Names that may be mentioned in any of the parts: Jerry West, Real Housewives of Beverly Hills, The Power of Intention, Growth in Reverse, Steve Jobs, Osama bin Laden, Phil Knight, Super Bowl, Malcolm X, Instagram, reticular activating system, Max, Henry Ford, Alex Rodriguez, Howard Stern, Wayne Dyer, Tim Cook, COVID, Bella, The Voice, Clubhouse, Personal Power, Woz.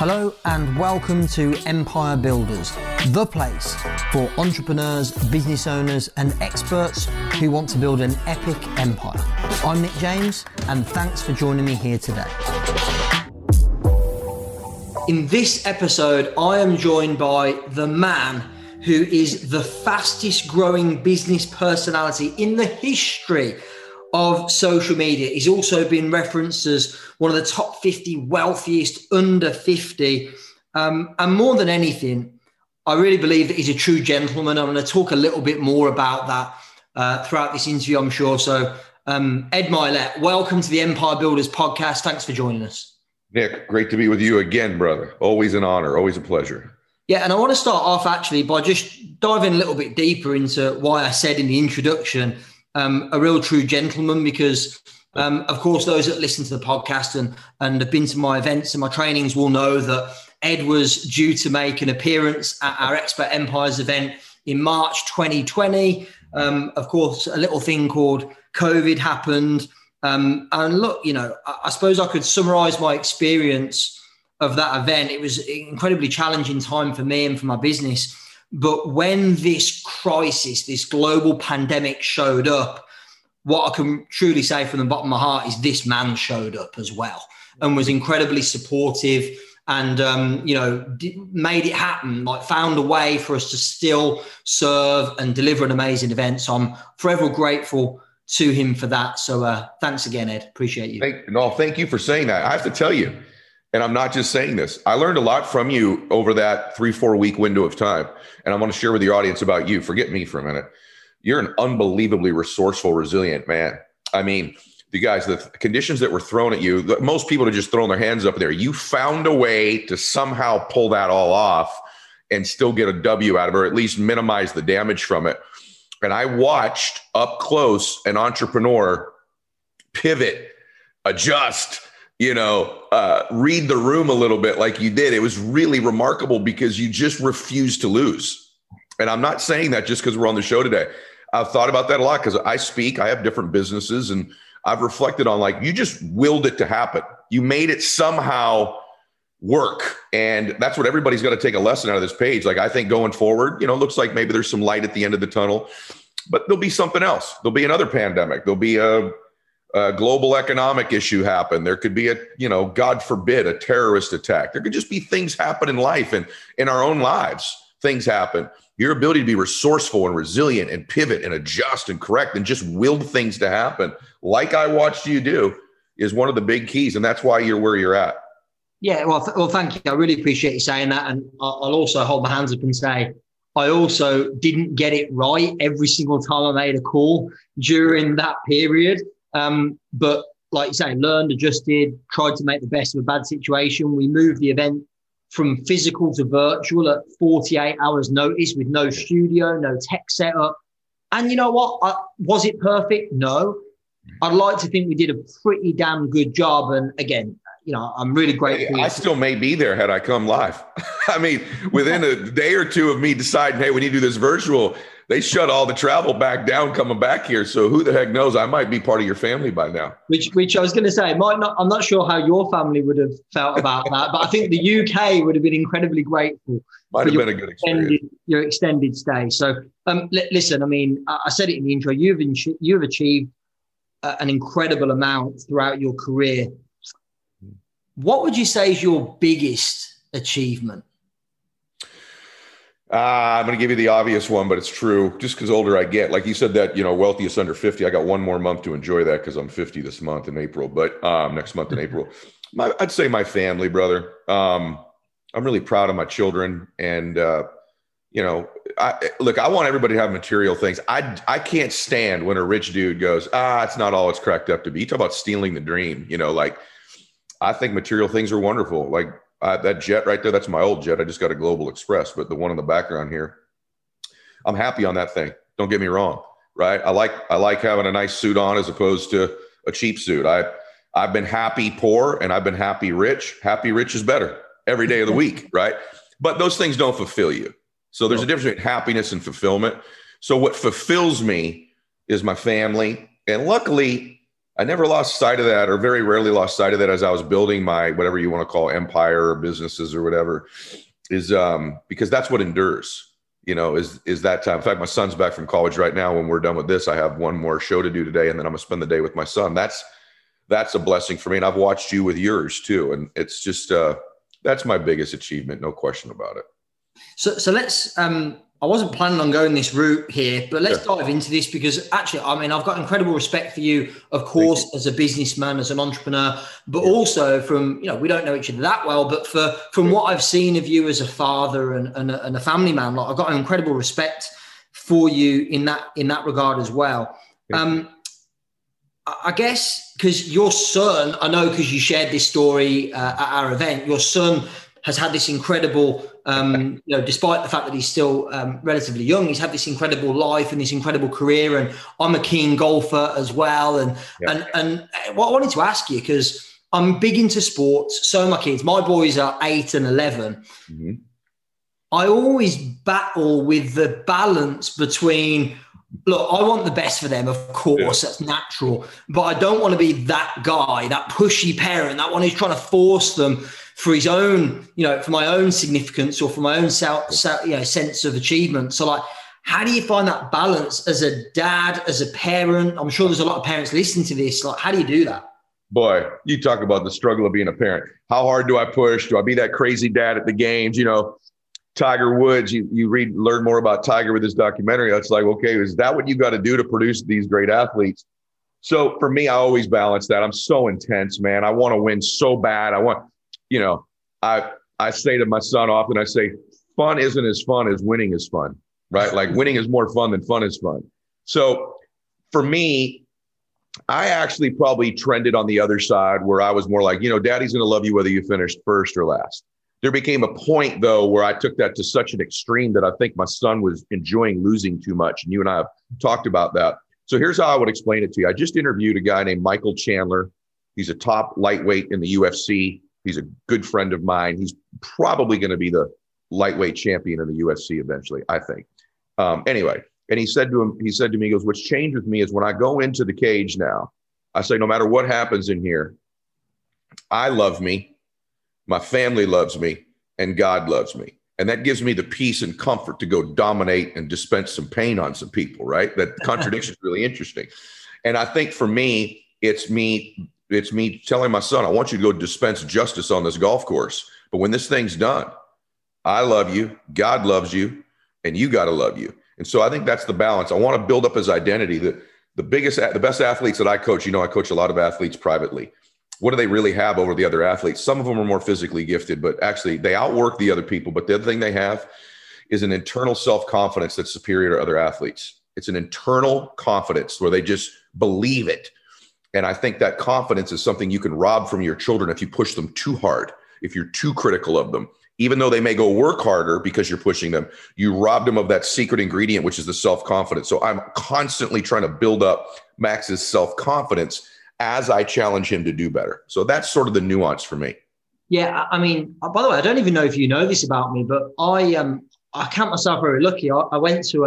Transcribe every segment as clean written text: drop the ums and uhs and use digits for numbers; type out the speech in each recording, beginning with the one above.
Hello and welcome to Empire Builders, the place for entrepreneurs, business owners and experts who want to build an epic empire. I'm Nick James and thanks for joining me here today. In this episode, I am joined by the man who is the fastest growing business personality in the history of social media. He's also been referenced as one of the top 50 wealthiest under 50. And more than anything, I really believe that he's a true gentleman. I'm going to talk a little bit more about that throughout this interview, I'm sure. So Ed Mylett, welcome to the Empire Builders podcast. Thanks for joining us. Nick, great to be with you again, brother. Always an honor. Always a pleasure. Yeah, and I want to start off actually by just diving a little bit deeper into why I said in the introduction a real true gentleman, because of course those that listen to the podcast and have been to my events and my trainings will know that Ed was due to make an appearance at our Expert Empires event in March 2020. Of course, a little thing called COVID happened. And look, you know, I suppose I could summarize my experience of that event. It was an incredibly challenging time for me and for my business. But when this crisis, this global pandemic showed up, what I can truly say from the bottom of my heart is this man showed up as well and was incredibly supportive and, you know, made it happen, like found a way for us to still serve and deliver an amazing event. So I'm forever grateful to him for that. So thanks again, Ed. Appreciate you. Thank you for saying that. I have to tell you, and I'm not just saying this, I learned a lot from you over that 3-4 week window of time. And I want to share with your audience about you. Forget me for a minute. You're an unbelievably resourceful, resilient man. I mean, the conditions that were thrown at you, most people are just throwing their hands up there. You found a way to somehow pull that all off and still get a W out of it, or at least minimize the damage from it. And I watched up close an entrepreneur pivot, adjust, read the room a little bit like you did. It was really remarkable because you just refused to lose. And I'm not saying that just because we're on the show today. I've thought about that a lot because I speak, I have different businesses, and I've reflected on, like, you just willed it to happen. You made it somehow work. And that's what everybody's got to take a lesson out of this page. Like, I think going forward, it looks like maybe there's some light at the end of the tunnel, but there'll be something else. There'll be another pandemic. There'll be a global economic issue happen. There could be a, God forbid, a terrorist attack. There could just be things happen in life, and in our own lives, things happen. Your ability to be resourceful and resilient and pivot and adjust and correct and just willed things to happen, like I watched you do, is one of the big keys. And that's why you're where you're at. Yeah. Well, thank you. I really appreciate you saying that. And I'll also hold my hands up and say, I also didn't get it right every single time I made a call during that period. But like you say, learned, adjusted, tried to make the best of a bad situation. We moved the event from physical to virtual at 48 hours notice with no studio, no tech setup. And you know what? Was it perfect? No. I'd like to think we did a pretty damn good job. And again, I'm really grateful. Hey, I still may be there had I come live. I mean, within a day or two of me deciding, hey, we need to do this virtual, they shut all the travel back down coming back here. So who the heck knows? I might be part of your family by now. Which I was going to say, I'm not sure how your family would have felt about that, but I think the UK would have been incredibly grateful. Might have been a good experience. Your extended stay. So listen, I mean, I said it in the intro, you've achieved an incredible amount throughout your career. What would you say is your biggest achievement? I'm going to give you the obvious one, but it's true. Just because older I get, like you said, that, wealthiest under 50, I got one more month to enjoy that because I'm 50 this month in April, but next month in April, I'd say my family, brother. I'm really proud of my children. And, I want everybody to have material things. I can't stand when a rich dude goes, it's not all it's cracked up to be. You talk about stealing the dream, I think material things are wonderful. Like, that jet right there, that's my old jet. I just got a Global Express, but the one in the background here, I'm happy on that thing. Don't get me wrong, right? I like having a nice suit on as opposed to a cheap suit. I've been happy poor and I've been happy rich. Happy rich is better every day of the week, right? But those things don't fulfill you. So there's a difference between happiness and fulfillment. So what fulfills me is my family. And luckily, I never lost sight of that, or very rarely lost sight of that, as I was building my, whatever you want to call, empire or businesses or whatever, is because that's what endures, you know, is that time. In fact, my son's back from college right now. When we're done with this, I have one more show to do today, and then I'm gonna spend the day with my son. That's a blessing for me. And I've watched you with yours too. And it's just, that's my biggest achievement. No question about it. So let's, I wasn't planning on going this route here, but let's dive into this, because actually, I mean, I've got incredible respect for you, of course, as a businessman, as an entrepreneur, but also from, you know, we don't know each other that well, but from what I've seen of you as a father and a family man, like, I've got an incredible respect for you in that regard as well. I guess because your son, I know, because you shared this story at our event, your son has had this incredible, you know, despite the fact that he's still relatively young, he's had this incredible life and this incredible career. And I'm a keen golfer as well. And what I wanted to ask you, because I'm big into sports. So my boys are 8 and 11. Mm-hmm. I always battle with the balance between, look, I want the best for them, of course, that's natural, but I don't want to be that guy, that pushy parent, that one who's trying to force them for his own, you know, for my own significance or for my own sense of achievement. So, like, how do you find that balance as a dad, as a parent? I'm sure there's a lot of parents listening to this. Like, how do you do that? Boy, you talk about the struggle of being a parent. How hard do I push? Do I be that crazy dad at the games, you know? Tiger Woods, you learn more about Tiger with this documentary. It's like, okay, is that what you got to do to produce these great athletes? So for me, I always balance that. I'm so intense, man. I want to win so bad. I say to my son often, I say, fun isn't as fun as winning is fun, right? Like, winning is more fun than fun is fun. So for me, I actually probably trended on the other side, where I was more like, you know, daddy's going to love you whether you finished first or last. There became a point, though, where I took that to such an extreme that I think my son was enjoying losing too much. And you and I have talked about that. So here's how I would explain it to you. I just interviewed a guy named Michael Chandler. He's a top lightweight in the UFC. He's a good friend of mine. He's probably going to be the lightweight champion in the UFC eventually, I think. Anyway, and he said to me, he goes, what's changed with me is when I go into the cage now, I say, no matter what happens in here, I love me. My family loves me, and God loves me. And that gives me the peace and comfort to go dominate and dispense some pain on some people, right? That contradiction is really interesting. And I think for me, it's me telling my son, I want you to go dispense justice on this golf course. But when this thing's done, I love you, God loves you, and you got to love you. And so I think that's the balance. I want to build up his identity. The best athletes that I coach, you know, I coach a lot of athletes privately. What do they really have over the other athletes? Some of them are more physically gifted, but actually they outwork the other people. But the other thing they have is an internal self-confidence that's superior to other athletes. It's an internal confidence where they just believe it. And I think that confidence is something you can rob from your children if you push them too hard, if you're too critical of them. Even though they may go work harder because you're pushing them, you robbed them of that secret ingredient, which is the self-confidence. So I'm constantly trying to build up Max's self-confidence as I challenge him to do better. So that's sort of the nuance for me. Yeah, I mean, by the way, I don't even know if you know this about me, but I count myself very lucky. I went to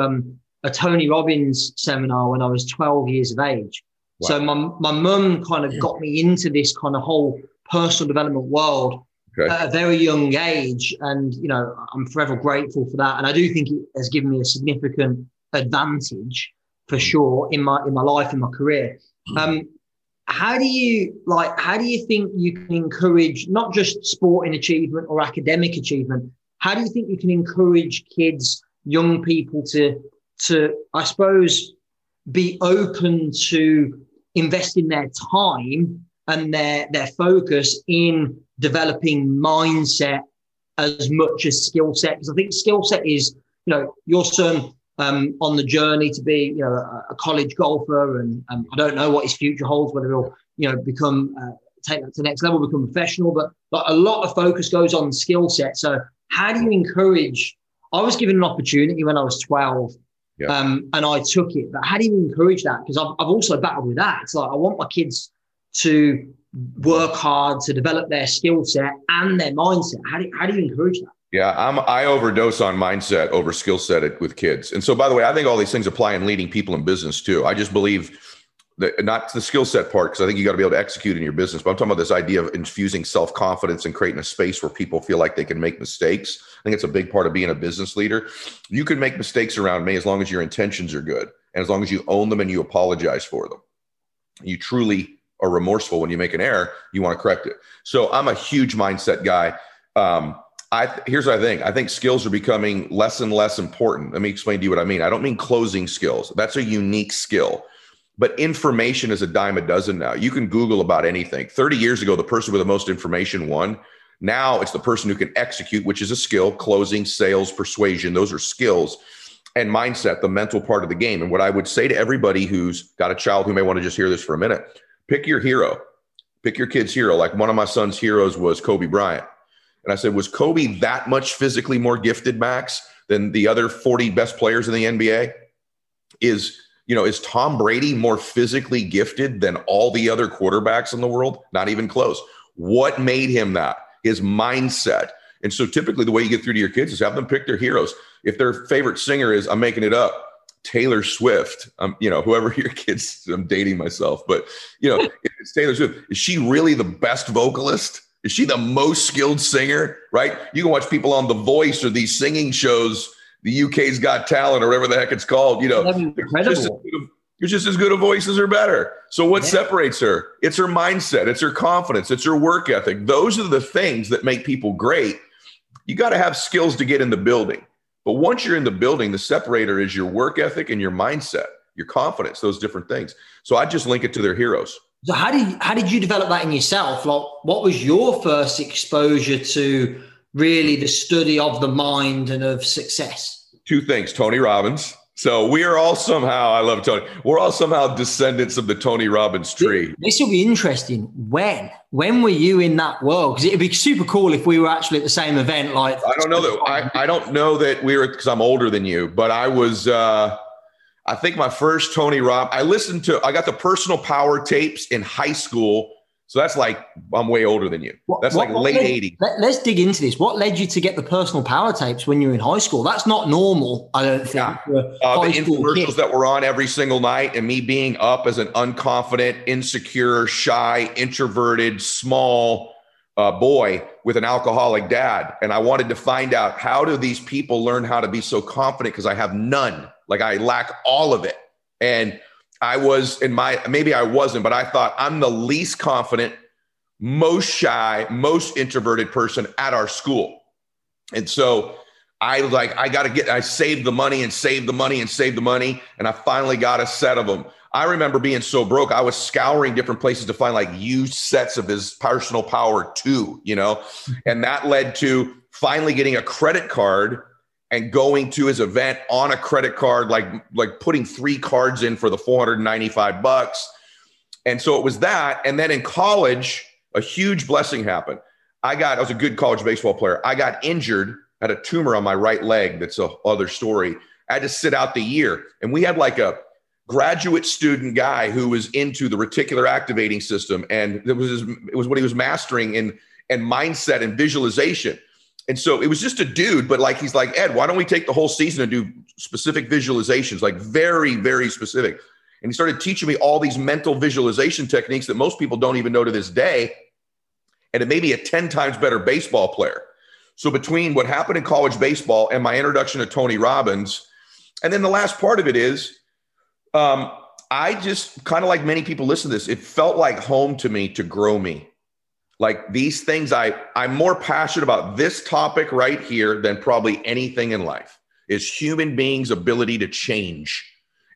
a Tony Robbins seminar when I was 12 years of age. Wow. So my mum kind of got me into this kind of whole personal development world at a very young age. And, you know, I'm forever grateful for that. And I do think it has given me a significant advantage, for sure, in my life, in my career. How do you think you can encourage not just sporting achievement or academic achievement? How do you think you can encourage kids, young people to, I suppose, be open to investing their time and their focus in developing mindset as much as skill set? Because I think skill set is, you know, your son on the journey to be, you know, a college golfer, and I don't know what his future holds, whether he'll, you know, become take that to the next level, become professional, but a lot of focus goes on skill set. So how do you encourage? I was given an opportunity when I was 12, and I took it, but how do you encourage that? Because I've also battled with that. It's like, I want my kids to work hard to develop their skill set and their mindset. How do you encourage that? Yeah, I overdose on mindset over skill set with kids. And so, by the way, I think all these things apply in leading people in business too. I just believe Not the skill set part, because I think you got to be able to execute in your business. But I'm talking about this idea of infusing self-confidence and creating a space where people feel like they can make mistakes. I think it's a big part of being a business leader. You can make mistakes around me as long as your intentions are good. And as long as you own them and you apologize for them, you truly are remorseful when you make an error, you want to correct it. So I'm a huge mindset guy. Here's what I think. I think skills are becoming less and less important. Let me explain to you what I mean. I don't mean closing skills. That's a unique skill. But information is a dime a dozen now. You can Google about anything. 30 years ago, the person with the most information won. Now it's the person who can execute, which is a skill. Closing, sales, persuasion, those are skills. And mindset, the mental part of the game. And what I would say to everybody who's got a child who may want to just hear this for a minute, pick your hero. Pick your kid's hero. Like one of my son's heroes was Kobe Bryant. And I said, was Kobe that much physically more gifted, Max, than the other 40 best players in the NBA? Is Tom Brady more physically gifted than all the other quarterbacks in the world? Not even close. What made him that? His mindset. And so typically the way you get through to your kids is have them pick their heroes. If their favorite singer is, I'm making it up, Taylor Swift, whoever your kids, I'm dating myself, but if it's Taylor Swift, is she really the best vocalist? Is she the most skilled singer, right? You can watch people on The Voice or these singing shows, the UK's Got Talent or whatever the heck it's called, it's just as good a voice as her better. So what separates her? It's her mindset. It's her confidence. It's her work ethic. Those are the things that make people great. You got to have skills to get in the building. But once you're in the building, the separator is your work ethic and your mindset, your confidence, those different things. So I just link it to their heroes. So how did you develop that in yourself? Like, what was your first exposure to really the study of the mind and of success? Two things, Tony Robbins. So we are all somehow, I love Tony, we're all somehow descendants of the Tony Robbins tree. This will be interesting. When were you in that world? Because it'd be super cool if we were actually at the same event. Like, I don't know that we were, because I'm older than you, but I was, I think my first Tony Robbins, I got the Personal Power tapes in high school. So that's like, I'm way older than you. That's like late 80s. Let's dig into this. What led you to get the Personal Power tapes when you were in high school? That's not normal, I don't think. Yeah. The infomercials that were on every single night and me being up as an unconfident, insecure, shy, introverted, small boy with an alcoholic dad. And I wanted to find out, how do these people learn how to be so confident? Because I have none. Like, I lack all of it. And I was maybe I wasn't, but I thought I'm the least confident, most shy, most introverted person at our school. And so I saved the money. And I finally got a set of them. I remember being so broke. I was scouring different places to find like used sets of his Personal Power 2, and that led to finally getting a credit card and going to his event on a credit card, like putting 3 cards in for the $495. And so it was that. And then in college, a huge blessing happened. I was a good college baseball player. I got injured, had a tumor on my right leg. That's another story. I had to sit out the year. And we had like a graduate student guy who was into the reticular activating system. And it was what he was mastering in mindset and visualization. And so it was just a dude, but like, he's like, Ed, why don't we take the whole season and do specific visualizations, like very, very specific. And he started teaching me all these mental visualization techniques that most people don't even know to this day. And it made me a 10 times better baseball player. So between what happened in college baseball and my introduction to Tony Robbins, and then the last part of it is, I just kind of, like many people listen to this, it felt like home to me to grow me. Like, these things, I'm more passionate about this topic right here than probably anything in life, is human beings' ability to change.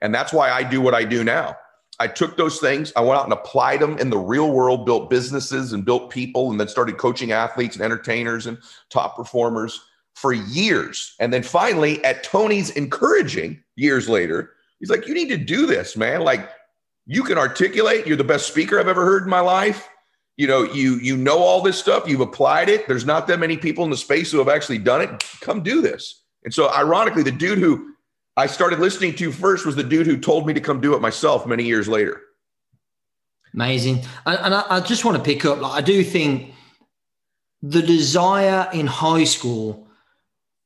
And that's why I do what I do now. I took those things, I went out and applied them in the real world, built businesses and built people, and then started coaching athletes and entertainers and top performers for years. And then finally, at Tony's encouraging years later, he's like, you need to do this, man. Like, you can articulate, you're the best speaker I've ever heard in my life. You know all this stuff, you've applied it. There's not that many people in the space who have actually done it. Come do this. And so ironically, the dude who I started listening to first was the dude who told me to come do it myself many years later. Amazing. And I just want to pick up, like, I do think the desire in high school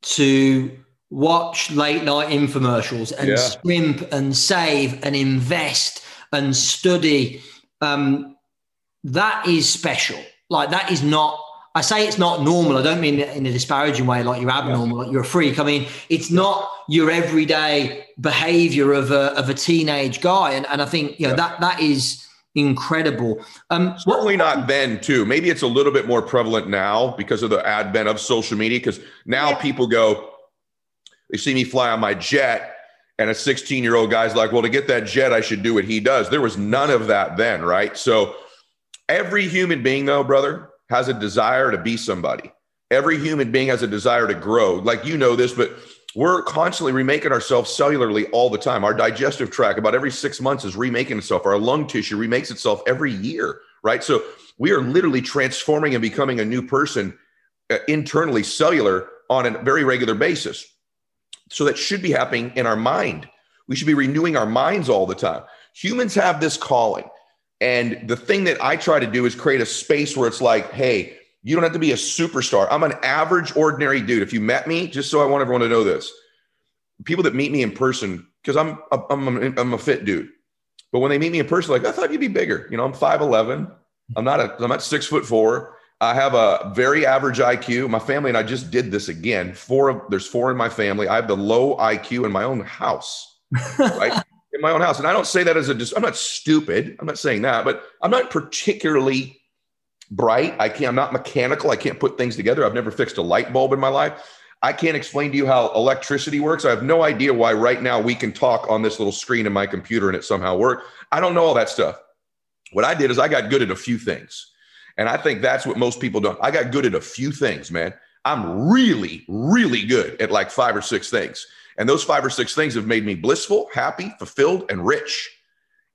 to watch late night infomercials and scrimp and save and invest and study, that is special. Like, that is not, I say it's not normal. I don't mean it in a disparaging way, like you're abnormal, like you're a freak. I mean, it's not your everyday behavior of a teenage guy. And I think, you know, that is incredible. Certainly not then too. Maybe it's a little bit more prevalent now because of the advent of social media. Because now people go, they see me fly on my jet, and a 16-year-old guy's like, well, to get that jet, I should do what he does. There was none of that then, right? So every human being though, brother, has a desire to be somebody. Every human being has a desire to grow. Like, you know this, but we're constantly remaking ourselves cellularly all the time. Our digestive tract about every 6 months is remaking itself. Our lung tissue remakes itself every year, right? So we are literally transforming and becoming a new person internally, cellular, on a very regular basis. So that should be happening in our mind. We should be renewing our minds all the time. Humans have this calling. And the thing that I try to do is create a space where it's like, hey, you don't have to be a superstar. I'm an average, ordinary dude. If you met me, just so I want everyone to know this, people that meet me in person, because I'm a fit dude. But when they meet me in person, like, I thought you'd be bigger. You know, I'm 5'11". I'm not 6'4". I have a very average IQ. My family and I just did this again. There's four in my family. I have the low IQ in my own house, right? In my own house. And I don't say that as I'm not stupid. I'm not saying that, but I'm not particularly bright. I'm not mechanical. I can't put things together. I've never fixed a light bulb in my life. I can't explain to you how electricity works. I have no idea why right now we can talk on this little screen in my computer and it somehow worked. I don't know all that stuff. What I did is I got good at a few things. And I think that's what most people don't. I got good at a few things, man. I'm really, really good at like 5 or 6 things. And those 5 or 6 things have made me blissful, happy, fulfilled, and rich.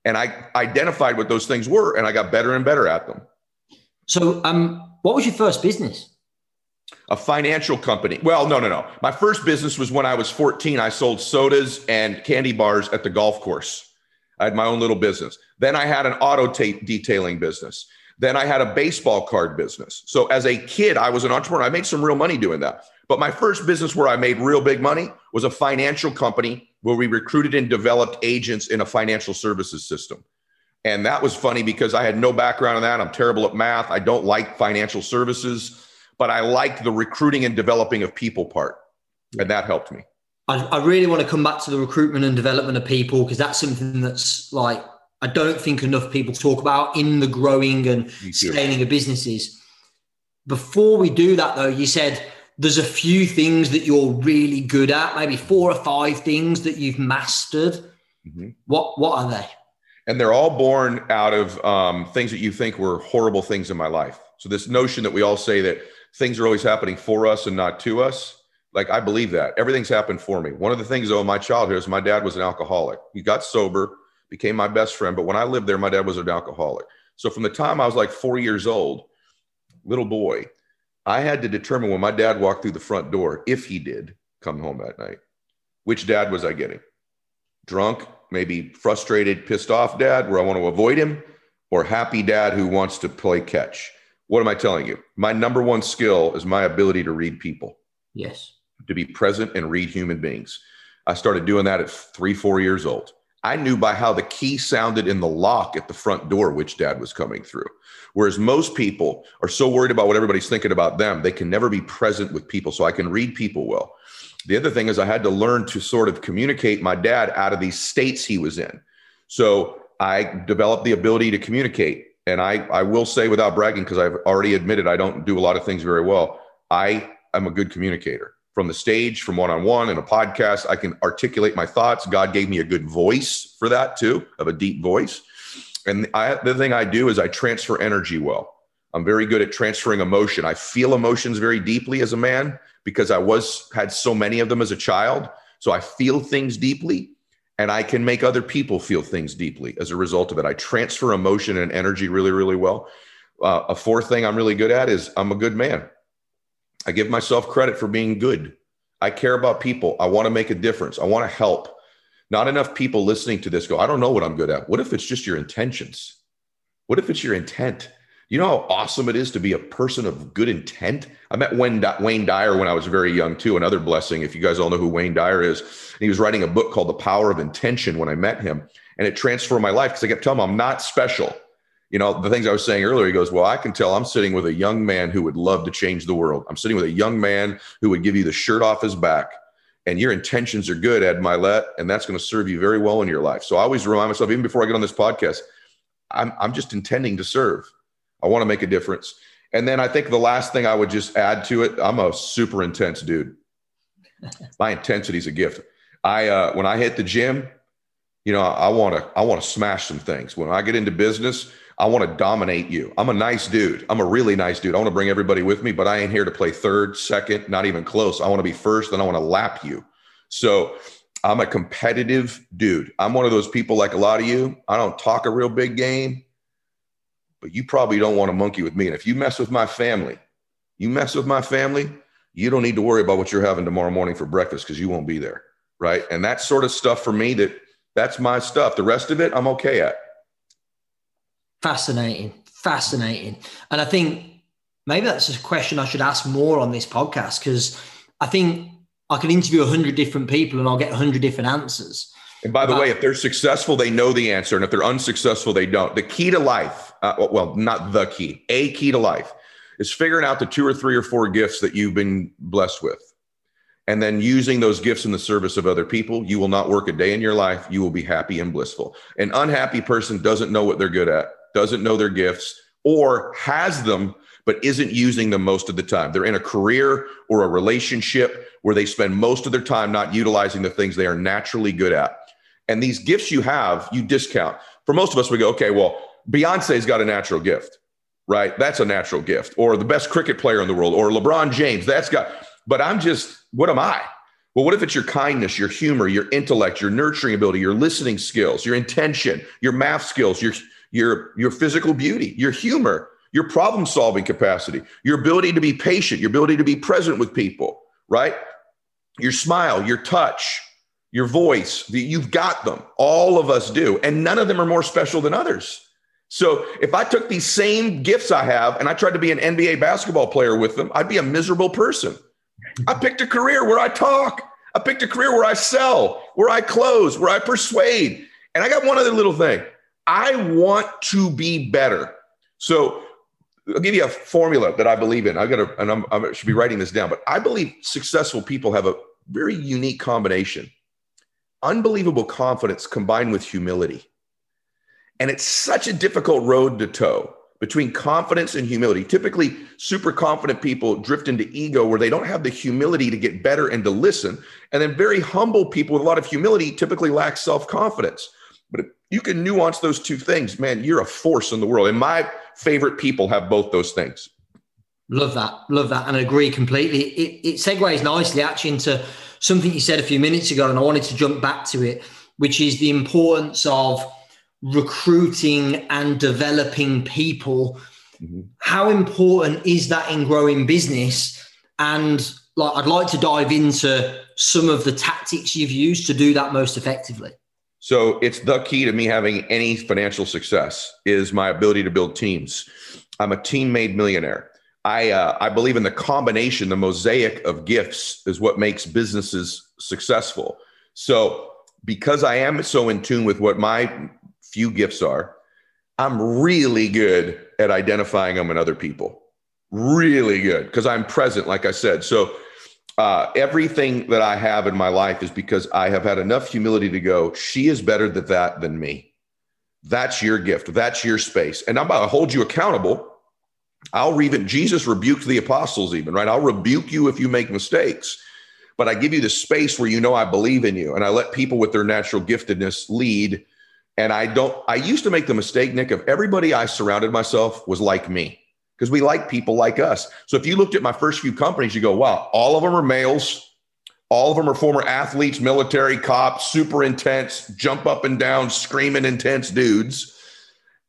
And I identified what those things were, and I got better and better at them. So what was your first business? A financial company. Well, no. My first business was when I was 14. I sold sodas and candy bars at the golf course. I had my own little business. Then I had an auto tape detailing business. Then I had a baseball card business. So as a kid, I was an entrepreneur. I made some real money doing that. But my first business where I made real big money was a financial company where we recruited and developed agents in a financial services system. And that was funny because I had no background in that. I'm terrible at math. I don't like financial services, but I liked the recruiting and developing of people part. And that helped me. I really want to come back to the recruitment and development of people, because that's something that's like, I don't think enough people talk about in the growing and scaling of businesses. Before we do that though, you said, there's a few things that you're really good at, maybe 4 or 5 things that you've mastered. Mm-hmm. What are they? And they're all born out of things that you think were horrible things in my life. So this notion that we all say that things are always happening for us and not to us, like I believe that. Everything's happened for me. One of the things though in my childhood is my dad was an alcoholic. He got sober, became my best friend. But when I lived there, my dad was an alcoholic. So from the time I was like 4 years old, little boy, I had to determine when my dad walked through the front door, if he did come home that night, which dad was I getting? Drunk, maybe frustrated, pissed off dad where I want to avoid him, or happy dad who wants to play catch. What am I telling you? My number one skill is my ability to read people. Yes. To be present and read human beings. I started doing that at 3, 4 years old. I knew by how the key sounded in the lock at the front door, which dad was coming through. Whereas most people are so worried about what everybody's thinking about them, they can never be present with people. So I can read people well. The other thing is I had to learn to sort of communicate my dad out of these states he was in. So I developed the ability to communicate. And I will say without bragging, because I've already admitted I don't do a lot of things very well, I am a good communicator. From the stage, from one-on-one, in a podcast, I can articulate my thoughts. God gave me a good voice for that too, of a deep voice. And the thing I do is I transfer energy well. I'm very good at transferring emotion. I feel emotions very deeply as a man because I had so many of them as a child. So I feel things deeply, and I can make other people feel things deeply as a result of it. I transfer emotion and energy really, really well. A fourth thing I'm really good at is I'm a good man. I give myself credit for being good. I care about people. I want to make a difference. I want to help. Not enough people listening to this go, I don't know what I'm good at. What if it's just your intentions? What if it's your intent? You know how awesome it is to be a person of good intent? I met Wayne Dyer when I was very young too, another blessing. If you guys all know who Wayne Dyer is, and he was writing a book called The Power of Intention when I met him. And it transformed my life because I kept telling him I'm not special. You know, the things I was saying earlier, he goes, well, I can tell I'm sitting with a young man who would love to change the world. I'm sitting with a young man who would give you the shirt off his back. And your intentions are good, Ed Mylett, and that's going to serve you very well in your life. So I always remind myself, even before I get on this podcast, I'm just intending to serve. I want to make a difference. And then I think the last thing I would just add to it, I'm a super intense dude. My intensity is a gift. When I hit the gym, you know, I want to smash some things. When I get into business, I want to dominate you. I'm a nice dude. I'm a really nice dude. I want to bring everybody with me, but I ain't here to play third, second, not even close. I want to be first, and I want to lap you. So I'm a competitive dude. I'm one of those people like a lot of you. I don't talk a real big game, but you probably don't want to monkey with me. And if you mess with my family, you don't need to worry about what you're having tomorrow morning for breakfast because you won't be there, right? And that sort of stuff for me, that's my stuff. The rest of it, I'm okay at. Fascinating. And I think maybe that's a question I should ask more on this podcast, because I think I can interview 100 different people and I'll get 100 different answers. And by the way, if they're successful, they know the answer. And if they're unsuccessful, they don't. The key to life, a key to life is figuring out the 2 or 3 or 4 gifts that you've been blessed with. And then using those gifts in the service of other people. You will not work a day in your life. You will be happy and blissful. An unhappy person doesn't know what they're good at, doesn't know their gifts, or has them, but isn't using them most of the time. They're in a career or a relationship where they spend most of their time not utilizing the things they are naturally good at. And these gifts you have, you discount. For most of us, we go, okay, well, Beyonce's got a natural gift, right? That's a natural gift. Or the best cricket player in the world, or LeBron James, but I'm just, what am I? Well, what if it's your kindness, your humor, your intellect, your nurturing ability, your listening skills, your intention, your math skills, your physical beauty, your humor, your problem-solving capacity, your ability to be patient, your ability to be present with people, right? Your smile, your touch, your voice, you've got them. All of us do. And none of them are more special than others. So if I took these same gifts I have and I tried to be an NBA basketball player with them, I'd be a miserable person. I picked a career where I talk. I picked a career where I sell, where I close, where I persuade. And I got one other little thing. I want to be better. So I'll give you a formula that I believe in. I should be writing this down, but I believe successful people have a very unique combination. Unbelievable confidence combined with humility. And it's such a difficult road to tow between confidence and humility. Typically, super confident people drift into ego where they don't have the humility to get better and to listen. And then very humble people with a lot of humility typically lack self-confidence. But if you can nuance those two things, man, you're a force in the world. And my favorite people have both those things. Love that. And I agree completely. It segues nicely actually into something you said a few minutes ago, and I wanted to jump back to it, which is the importance of recruiting and developing people. Mm-hmm. How important is that in growing business? And I'd like to dive into some of the tactics you've used to do that most effectively. So it's the key to me having any financial success is my ability to build teams. I'm a team-made millionaire. I believe in the combination, the mosaic of gifts is what makes businesses successful. So because I am so in tune with what my few gifts are, I'm really good at identifying them in other people. Really good, because I'm present, like I said. So everything that I have in my life is because I have had enough humility to go, she is better at that than me. That's your gift. That's your space. And I'm about to hold you accountable. Jesus rebuked the apostles even, right? I'll rebuke you if you make mistakes, but I give you the space where, you know, I believe in you. And I let people with their natural giftedness lead. And I used to make the mistake, Nick, of everybody I surrounded myself was like me. Because we like people like us. So if you looked at my first few companies, you go, wow, all of them are males. All of them are former athletes, military, cops, super intense, jump up and down, screaming intense dudes.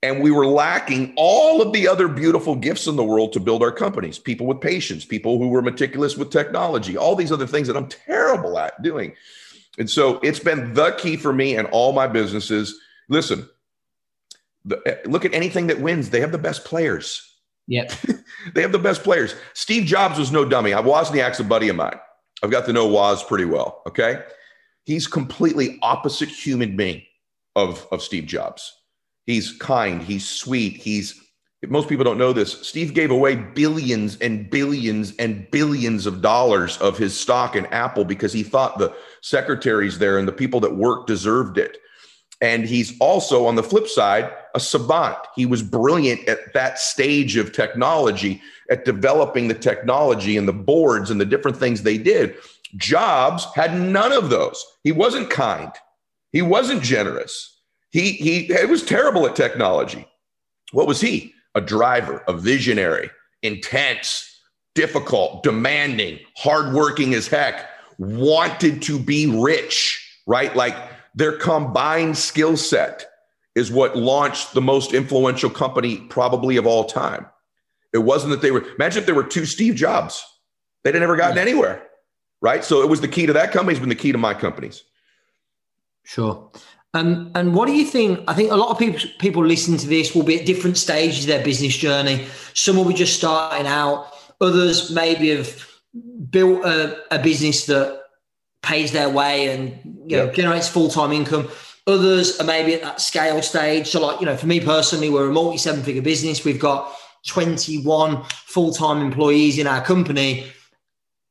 And we were lacking all of the other beautiful gifts in the world to build our companies. People with patience, people who were meticulous with technology, all these other things that I'm terrible at doing. And so it's been the key for me and all my businesses. Listen, look at anything that wins. They have the best players. Yep. They have the best players. Steve Jobs was no dummy. Wozniak's a buddy of mine. I've got to know Woz pretty well, okay? He's completely opposite human being. of Steve Jobs. He's kind, he's sweet, he's, most people don't know this, Steve gave away billions and billions and billions of dollars of his stock in Apple because he thought the secretaries there and the people that worked deserved it. And he's also, on the flip side, a savant. He was brilliant at that stage of technology, at developing the technology and the boards and the different things they did. Jobs had none of those. He wasn't kind. He wasn't generous. He was terrible at technology. What was he? A driver, a visionary, intense, difficult, demanding, hardworking as heck, wanted to be rich, right? Like, their combined skill set is what launched the most influential company probably of all time. It wasn't that they were, imagine if there were two Steve Jobs, they'd have never gotten anywhere, right? So it was the key to that company, it's been the key to my companies. Sure. And what do you think? I think a lot of people listening to this will be at different stages of their business journey. Some will be just starting out. Others maybe have built a business that pays their way and generates full-time income. Others are maybe at that scale stage. So like, for me personally, we're a multi-seven-figure business. We've got 21 full-time employees in our company.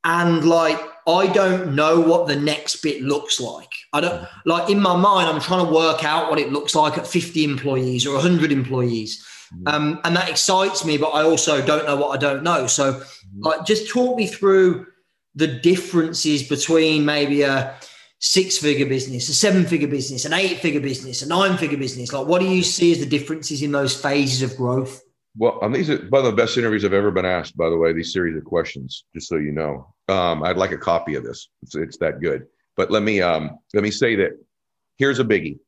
And like, I don't know what the next bit looks like. I don't, like, in my mind, I'm trying to work out what it looks like at 50 employees or 100 employees. And that excites me, but I also don't know what I don't know. So like, just talk me through the differences between maybe a 6-figure business, a 7-figure business, an 8-figure business, a 9-figure business. Like, what do you see as the differences in those phases of growth? Well, and these are one of the best interviews I've ever been asked, by the way, these series of questions, just so you know. I'd like a copy of this. It's that good. But let me say that here's a biggie.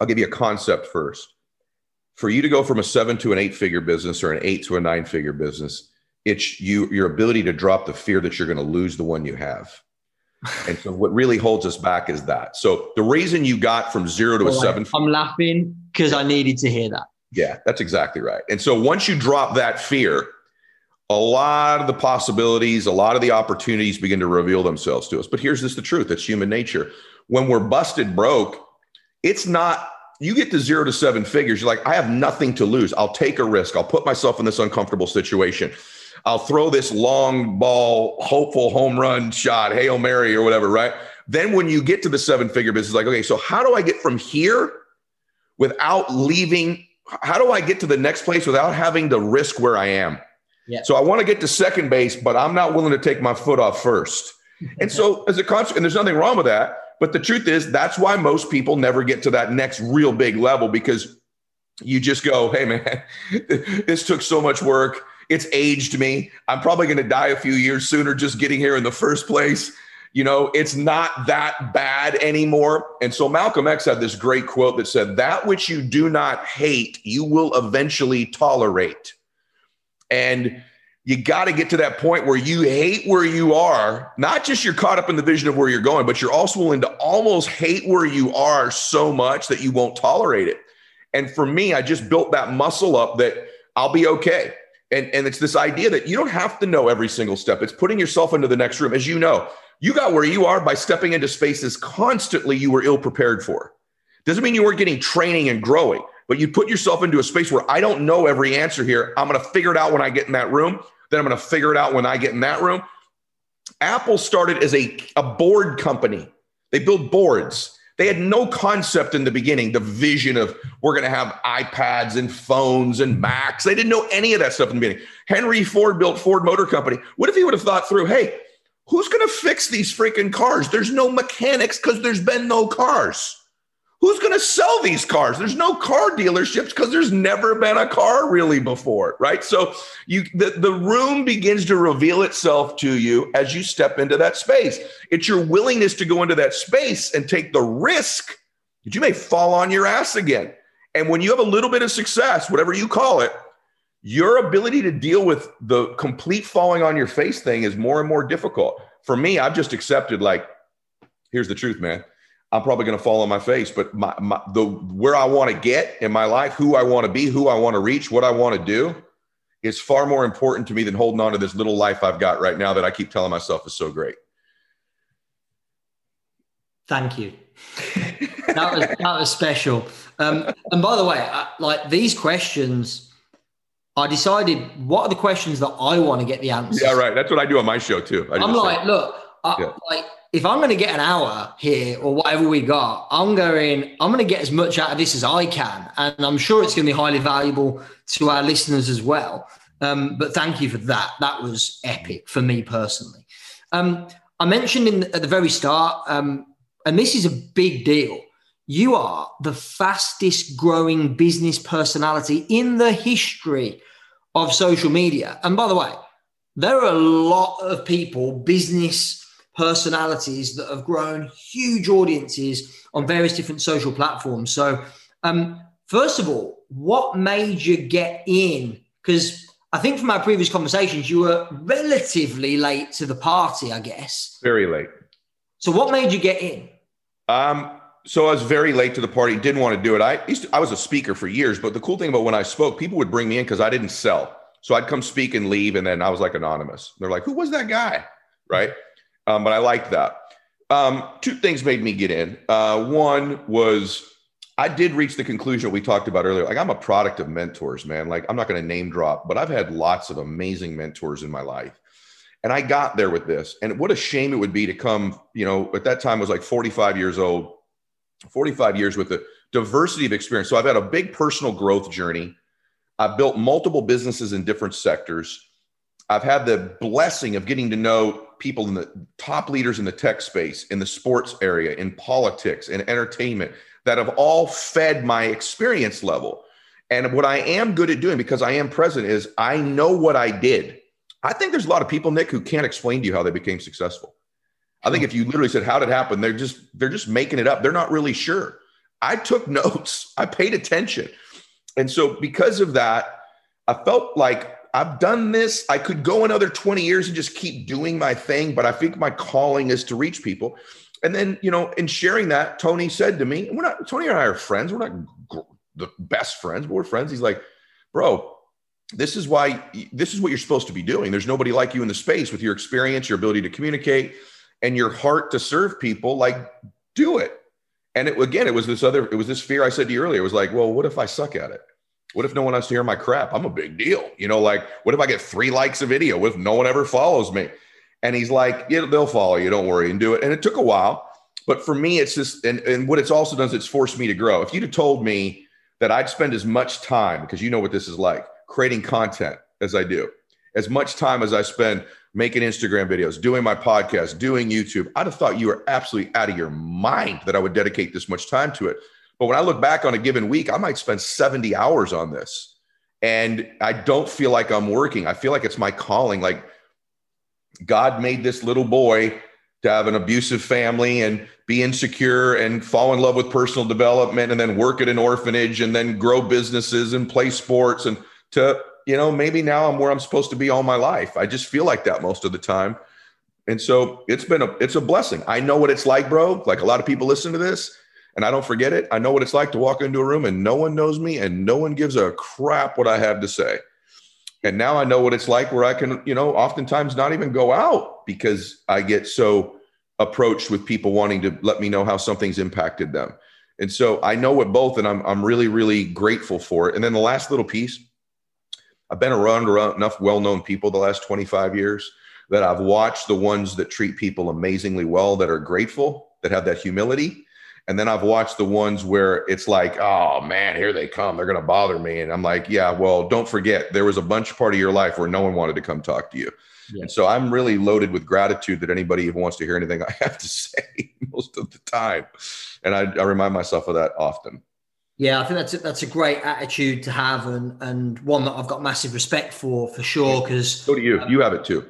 I'll give you a concept first. For you to go from a 7 to an 8-figure business or an 8 to a 9-figure business, it's your ability to drop the fear that you're going to lose the one you have. And so what really holds us back is that. So the reason you got from 0 to a 7. I'm laughing because I needed to hear that. Yeah, that's exactly right. And so once you drop that fear, a lot of the possibilities, a lot of the opportunities begin to reveal themselves to us. But here's the truth. It's human nature. When we're busted broke, it's not, you get to 0 to 7 figures. You're like, I have nothing to lose. I'll take a risk. I'll put myself in this uncomfortable situation. I'll throw this long ball, hopeful home run shot, Hail Mary or whatever, right? Then when you get to the 7-figure business, like, okay, so how do I get from here without leaving? How do I get to the next place without having to risk where I am? Yeah. So I want to get to second base, but I'm not willing to take my foot off first. And so as a consequence, and there's nothing wrong with that, but the truth is that's why most people never get to that next real big level, because you just go, hey man, this took so much work. It's aged me. I'm probably going to die a few years sooner just getting here in the first place. You know, it's not that bad anymore. And so Malcolm X had this great quote that said, that which you do not hate, you will eventually tolerate. And you got to get to that point where you hate where you are, not just you're caught up in the vision of where you're going, but you're also willing to almost hate where you are so much that you won't tolerate it. And for me, I just built that muscle up that I'll be okay. And it's this idea that you don't have to know every single step. It's putting yourself into the next room. As you know, you got where you are by stepping into spaces constantly you were ill prepared for. Doesn't mean you weren't getting training and growing, but you put yourself into a space where I don't know every answer here. I'm going to figure it out when I get in that room. Then I'm going to figure it out when I get in that room. Apple started as a board company. They built boards. They had no concept in the beginning, the vision of we're going to have iPads and phones and Macs. They didn't know any of that stuff in the beginning. Henry Ford built Ford Motor Company. What if he would have thought through, hey, who's going to fix these freaking cars? There's no mechanics because there's been no cars. Who's going to sell these cars? There's no car dealerships because there's never been a car really before, right? So the room begins to reveal itself to you as you step into that space. It's your willingness to go into that space and take the risk that you may fall on your ass again. And when you have a little bit of success, whatever you call it, your ability to deal with the complete falling on your face thing is more and more difficult. For me, I've just accepted, like, here's the truth, man. I'm probably going to fall on my face, but where I want to get in my life, who I want to be, who I want to reach, what I want to do is far more important to me than holding on to this little life I've got right now that I keep telling myself is so great. Thank you. That was special. And by the way, like these questions, I decided what are the questions that I want to get the answers. Yeah, right. That's what I do on my show too. I'm like, look, like if I'm going to get an hour here or whatever we got, I'm going to get as much out of this as I can. And I'm sure it's going to be highly valuable to our listeners as well. But thank you for that. That was epic for me personally. I mentioned at the very start, and this is a big deal, you are the fastest growing business personality in the history of social media. And by the way, there are a lot of people, business personalities that have grown huge audiences on various different social platforms. So first of all, what made you get in? Because I think from our previous conversations, you were relatively late to the party, I guess. Very late. So what made you get in? So I was very late to the party, didn't want to do it. I was a speaker for years, but the cool thing about when I spoke, people would bring me in because I didn't sell. So I'd come speak and leave, and then I was like anonymous. They're like, who was that guy, right? But I liked that. Two things made me get in. One was I did reach the conclusion we talked about earlier. Like, I'm a product of mentors, man. Like, I'm not going to name drop, but I've had lots of amazing mentors in my life. And I got there with this. And what a shame it would be to come, you know, at that time I was like 45 years old, 45 years with a diversity of experience. So I've had a big personal growth journey. I've built multiple businesses in different sectors. I've had the blessing of getting to know people in the top leaders in the tech space, in the sports area, in politics, in entertainment, that have all fed my experience level. And what I am good at doing, because I am present, is I know what I did. I think there's a lot of people, Nick, who can't explain to you how they became successful. I think if you literally said, how did it happen? They're just making it up. They're not really sure. I took notes. I paid attention. And so because of that, I felt like I've done this. I could go another 20 years and just keep doing my thing. But I think my calling is to reach people. And then, you know, in sharing that, Tony said to me, and Tony and I are friends. We're not the best friends, but we're friends. He's like, bro, this is what you're supposed to be doing. There's nobody like you in the space with your experience, your ability to communicate, and your heart to serve people. Like, do it. And it was this fear I said to you earlier. It was like, well, what if I suck at it? What if no one wants to hear my crap? I'm a big deal. You know, like, what if I get 3 likes a video? What if no one ever follows me? And he's like, yeah, they'll follow you. Don't worry, and do it. And it took a while. But for me, it's just, and what it's also done is it's forced me to grow. If you'd have told me that I'd spend as much time, because you know what this is like, creating content as I do, as much time as I spend making Instagram videos, doing my podcast, doing YouTube, I'd have thought you were absolutely out of your mind that I would dedicate this much time to it. But when I look back on a given week, I might spend 70 hours on this, and I don't feel like I'm working. I feel like it's my calling. Like, God made this little boy to have an abusive family and be insecure and fall in love with personal development and then work at an orphanage and then grow businesses and play sports, and to, you know, maybe now I'm where I'm supposed to be all my life. I just feel like that most of the time. And so it's a blessing. I know what it's like, bro. Like, a lot of people listen to this, and I don't forget it. I know what it's like to walk into a room and no one knows me and no one gives a crap what I have to say. And now I know what it's like where I can, you know, oftentimes not even go out because I get so approached with people wanting to let me know how something's impacted them. And so I know it both, and I'm really, really grateful for it. And then the last little piece, I've been around enough well-known people the last 25 years that I've watched the ones that treat people amazingly well, that are grateful, that have that humility. And then I've watched the ones where it's like, oh man, here they come. They're going to bother me. And I'm like, yeah, well, don't forget, there was a bunch part of your life where no one wanted to come talk to you. Yeah. And so I'm really loaded with gratitude that anybody even wants to hear anything I have to say most of the time. And I remind myself of that often. Yeah, I think that's a great attitude to have, and one that I've got massive respect for sure. Because so do you. You have it too.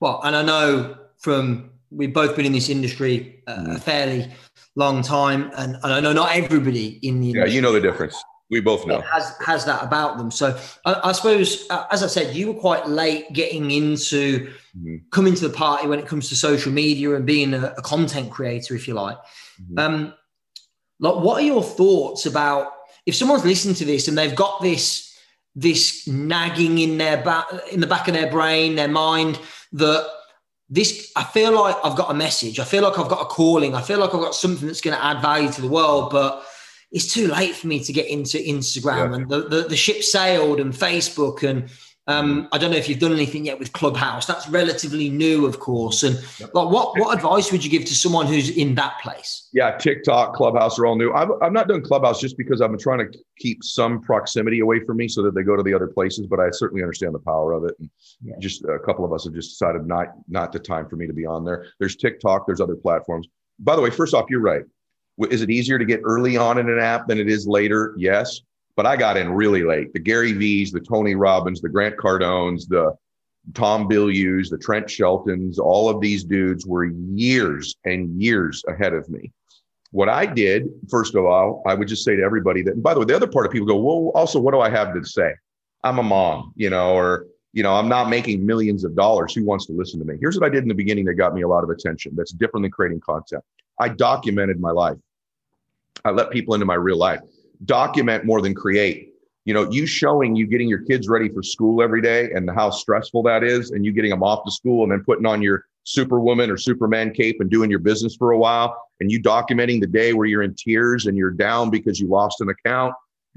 Well, and I know from, we've both been in this industry a fairly long time, and I know not everybody in the industry. Yeah, you know the difference. We both know. Has that about them. So I suppose, as I said, you were quite late getting into coming to the party when it comes to social media and being a content creator, if you like. Mm-hmm. Like, what are your thoughts about if someone's listening to this and they've got this nagging in the back of their brain, their mind, that this, I feel like I've got a message. I feel like I've got a calling. I feel like I've got something that's going to add value to the world, but it's too late for me to get into Instagram and the ship sailed, and Facebook. And I don't know if you've done anything yet with Clubhouse. That's relatively new, of course. And like, what advice would you give to someone who's in that place? Yeah, TikTok, Clubhouse are all new. I've not done Clubhouse just because I've been trying to keep some proximity away from me so that they go to the other places. But I certainly understand the power of it. And just a couple of us have just decided not the time for me to be on there. There's TikTok. There's other platforms. By the way, first off, you're right. Is it easier to get early on in an app than it is later? Yes. But I got in really late. The Gary V's, the Tony Robbins, the Grant Cardones, the Tom Bilyeu's, the Trent Sheltons, all of these dudes were years and years ahead of me. What I did, first of all, I would just say to everybody that, and by the way, the other part of people go, well, also, what do I have to say? I'm a mom, or, I'm not making millions of dollars. Who wants to listen to me? Here's what I did in the beginning that got me a lot of attention. That's different than creating content. I documented my life. I let people into my real life. Document more than create. You showing you getting your kids ready for school every day and how stressful that is, and you getting them off to school and then putting on your Superwoman or Superman cape and doing your business for a while, and you documenting the day where you're in tears and you're down because you lost an account,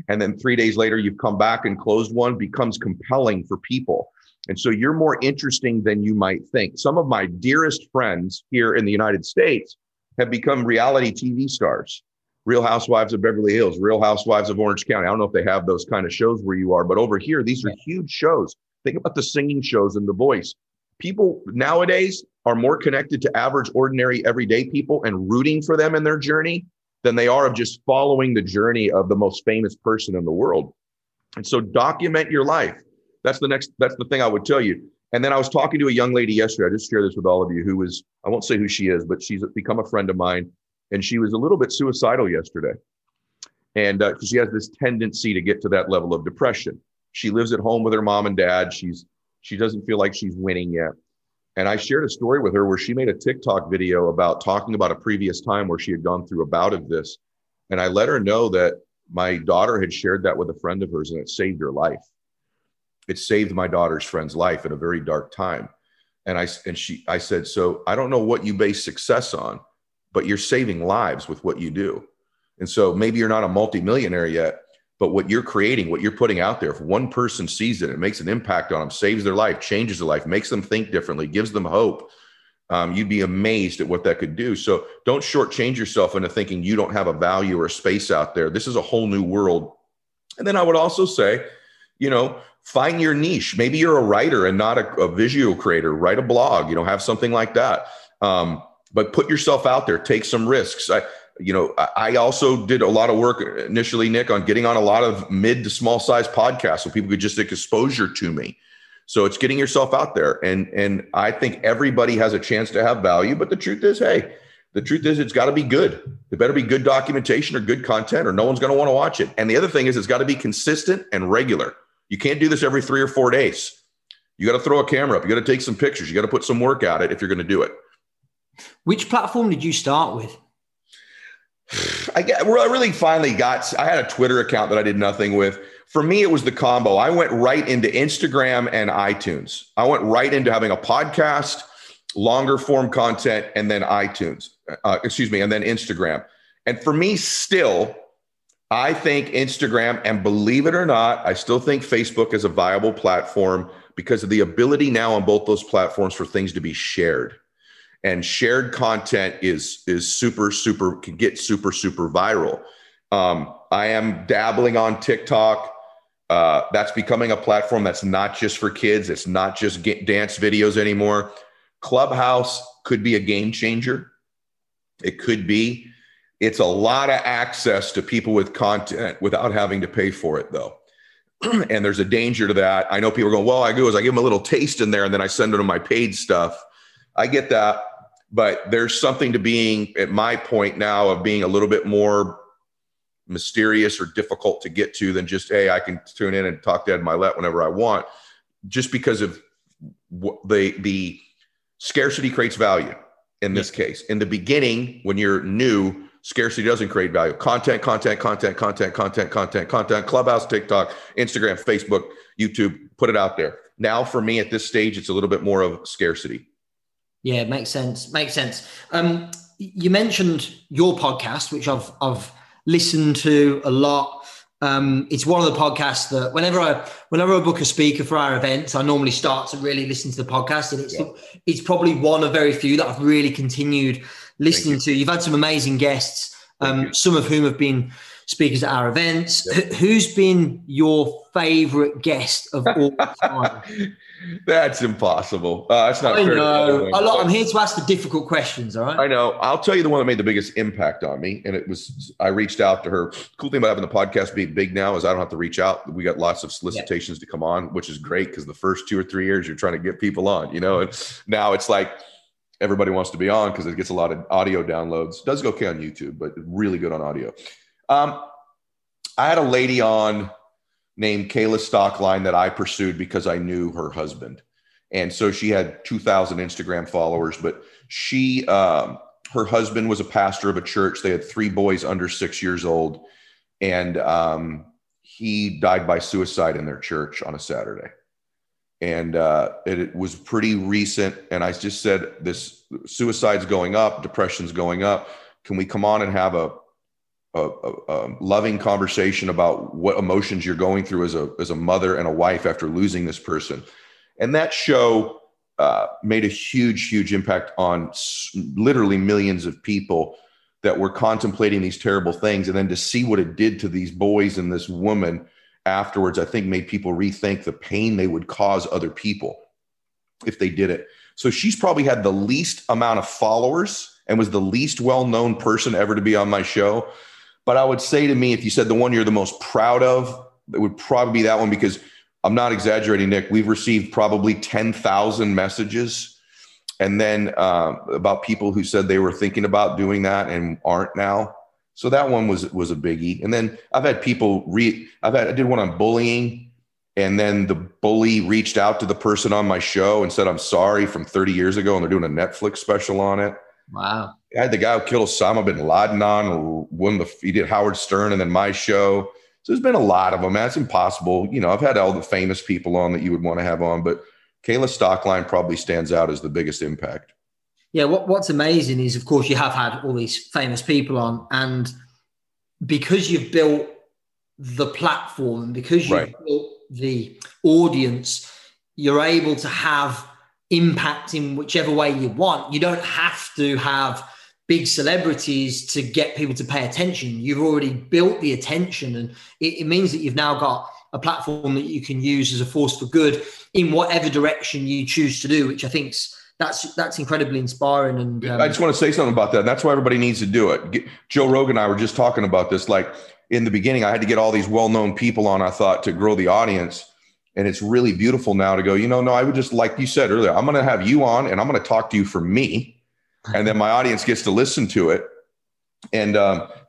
and then 3 days later you've come back and closed one, becomes compelling for people. And so you're more interesting than you might think. Some of my dearest friends here in the United States have become reality TV stars. Real Housewives of Beverly Hills, Real Housewives of Orange County. I don't know if they have those kind of shows where you are, but over here, these are huge shows. Think about the singing shows and The Voice. People nowadays are more connected to average, ordinary, everyday people and rooting for them in their journey than they are of just following the journey of the most famous person in the world. And so document your life. That's the thing I would tell you. And then I was talking to a young lady yesterday. I just share this with all of you, who is, I won't say who she is, but she's become a friend of mine. And she was a little bit suicidal yesterday. And because she has this tendency to get to that level of depression. She lives at home with her mom and dad. She doesn't feel like she's winning yet. And I shared a story with her where she made a TikTok video about talking about a previous time where she had gone through a bout of this. And I let her know that my daughter had shared that with a friend of hers, and it saved her life. It saved my daughter's friend's life at a very dark time. And I said, so I don't know what you base success on, but you're saving lives with what you do. And so maybe you're not a multimillionaire yet, but what you're creating, what you're putting out there, if one person sees it, it makes an impact on them, saves their life, changes their life, makes them think differently, gives them hope. You'd be amazed at what that could do. So don't shortchange yourself into thinking you don't have a value or a space out there. This is a whole new world. And then I would also say, find your niche. Maybe you're a writer and not a visual creator. Write a blog, have something like that. But put yourself out there, take some risks. I also did a lot of work initially, Nick, on getting on a lot of mid to small size podcasts so people could just take exposure to me. So it's getting yourself out there. And I think everybody has a chance to have value, but the truth is it's gotta be good. It better be good documentation or good content, or no one's gonna wanna watch it. And the other thing is it's gotta be consistent and regular. You can't do this every 3 or 4 days. You gotta throw a camera up. You gotta take some pictures. You gotta put some work at it if you're gonna do it. Which platform did you start with? I had a Twitter account that I did nothing with. For me, it was the combo. I went right into Instagram and iTunes. I went right into having a podcast, longer form content, and then iTunes, and then Instagram. And for me still, I think Instagram, and believe it or not, I still think Facebook is a viable platform because of the ability now on both those platforms for things to be shared. And shared content is can get super viral. I am dabbling on TikTok. That's becoming a platform that's not just for kids. It's not just dance videos anymore. Clubhouse could be a game changer. It could be. It's a lot of access to people with content without having to pay for it, though. And there's a danger to that. I know people are going, well, I do is I give them a little taste in there and then I send them to my paid stuff. I get that, but there's something to being at my point now of being a little bit more mysterious or difficult to get to than just, hey, I can tune in and talk to Ed Mylett whenever I want, just because of the scarcity creates value in this case. In the beginning, when you're new, scarcity doesn't create value. Content, Clubhouse, TikTok, Instagram, Facebook, YouTube, put it out there. Now for me at this stage, it's a little bit more of scarcity. Yeah, makes sense. Makes sense. You mentioned your podcast, which I've listened to a lot. It's one of the podcasts that whenever I book a speaker for our events, I normally start to really listen to the podcast, and it's probably one of very few that I've really continued listening to. You've had some amazing guests, some of whom have been speakers at our events. Yep. Who's been your favorite guest of all time? That's impossible. That's not fair. I'm here to ask the difficult questions, all right? I know. I'll tell you the one that made the biggest impact on me, and it was I reached out to her. Cool thing about having the podcast being big now is I don't have to reach out. We got lots of solicitations to come on, which is great, because the first 2 or 3 years you're trying to get people on, you know? And now it's like everybody wants to be on because it gets a lot of audio downloads. It does go okay on YouTube, but really good on audio. I had a lady on named Kayla Stockline that I pursued because I knew her husband. And so she had 2,000 Instagram followers, but she, her husband was a pastor of a church. They had 3 boys under 6 years old, and he died by suicide in their church on a Saturday. And it was pretty recent. And I just said, this suicide's going up, depression's going up. Can we come on and have a loving conversation about what emotions you're going through as a mother and a wife after losing this person? And that show made a huge, huge impact on literally millions of people that were contemplating these terrible things. And then to see what it did to these boys and this woman afterwards, I think made people rethink the pain they would cause other people if they did it. So she's probably had the least amount of followers and was the least well-known person ever to be on my show. But I would say, to me, if you said the one you're the most proud of, it would probably be that one, because I'm not exaggerating, Nick. We've received probably 10,000 messages, and then about people who said they were thinking about doing that and aren't now. So that one was a biggie. And then I've had people I did one on bullying, and then the bully reached out to the person on my show and said, "I'm sorry," from 30 years ago, and they're doing a Netflix special on it. Wow. I had the guy who killed Osama bin Laden on, he did Howard Stern and then my show. So there's been a lot of them. That's impossible. You know, I've had all the famous people on that you would want to have on, but Kayla Stockline probably stands out as the biggest impact. Yeah. What's amazing is, of course, you have had all these famous people on, and because you've built the platform and because you've built the audience, you're able to have impact in whichever way you want. You don't have to have big celebrities to get people to pay attention. You've already built the attention, and it means that you've now got a platform that you can use as a force for good in whatever direction you choose to do, which I think that's incredibly inspiring. And I just want to say something about that. That's why everybody needs to do it. Joe Rogan and I were just talking about this. Like, in the beginning, I had to get all these well-known people on, I thought, to grow the audience. And it's really beautiful now to go, I would just, like you said earlier, I'm going to have you on and I'm going to talk to you for me. And then my audience gets to listen to it. And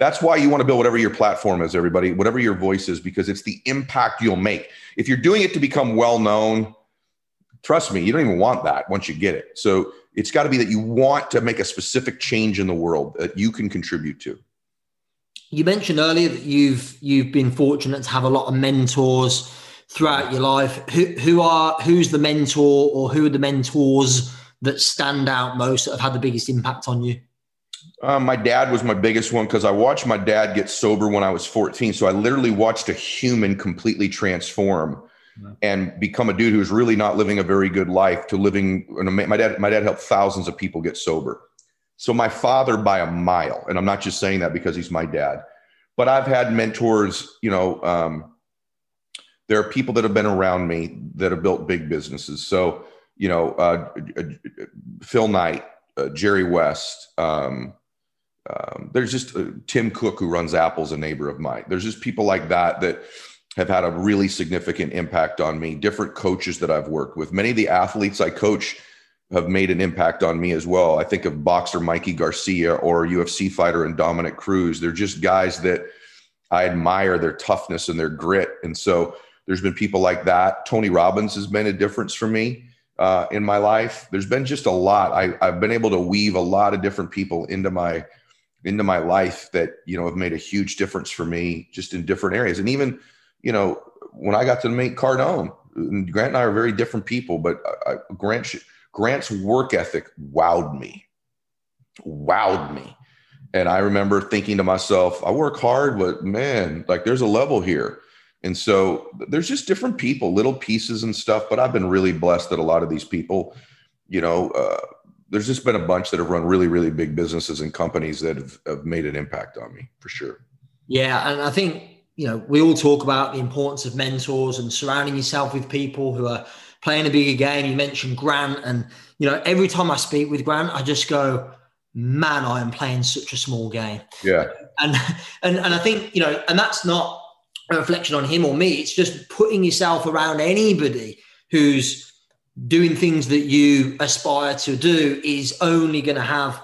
that's why you want to build whatever your platform is, everybody, whatever your voice is, because it's the impact you'll make. If you're doing it to become well-known, trust me, you don't even want that once you get it. So it's got to be that you want to make a specific change in the world that you can contribute to. You mentioned earlier that you've been fortunate to have a lot of mentors throughout your life. Who's the mentor, or who are the mentors that stand out most, that have had the biggest impact on you? My dad was my biggest one, because I watched my dad get sober when I was 14. So I literally watched a human completely transform and become a dude who's really not living a very good life to living. My dad helped thousands of people get sober. So my father by a mile, and I'm not just saying that because he's my dad, but I've had mentors, there are people that have been around me that have built big businesses. So, Phil Knight, Jerry West, there's just Tim Cook, who runs Apple's a neighbor of mine. There's just people like that that have had a really significant impact on me. Different coaches that I've worked with. Many of the athletes I coach have made an impact on me as well. I think of boxer Mikey Garcia or UFC fighter and Dominic Cruz. They're just guys that I admire their toughness and their grit. And so there's been people like that. Tony Robbins has made a difference for me in my life. There's been just a lot. I've been able to weave a lot of different people into my life that, have made a huge difference for me just in different areas. And even, when I got to meet Cardone, Grant and I are very different people, but Grant Grant's work ethic wowed me. And I remember thinking to myself, I work hard, but man, like there's a level here. And so there's just different people, little pieces and stuff. But I've been really blessed that a lot of these people, you know, there's just been a bunch that have run really, really big businesses and companies that have made an impact on me for sure. Yeah. And I think, you know, we all talk about the importance of mentors and surrounding yourself with people who are playing a bigger game. You mentioned Grant, and, you know, every time I speak with Grant, I just go, man, I am playing such a small game. Yeah. And I think, you know, and that's not a reflection on him or me. It's just putting yourself around anybody who's doing things that you aspire to do is only going to have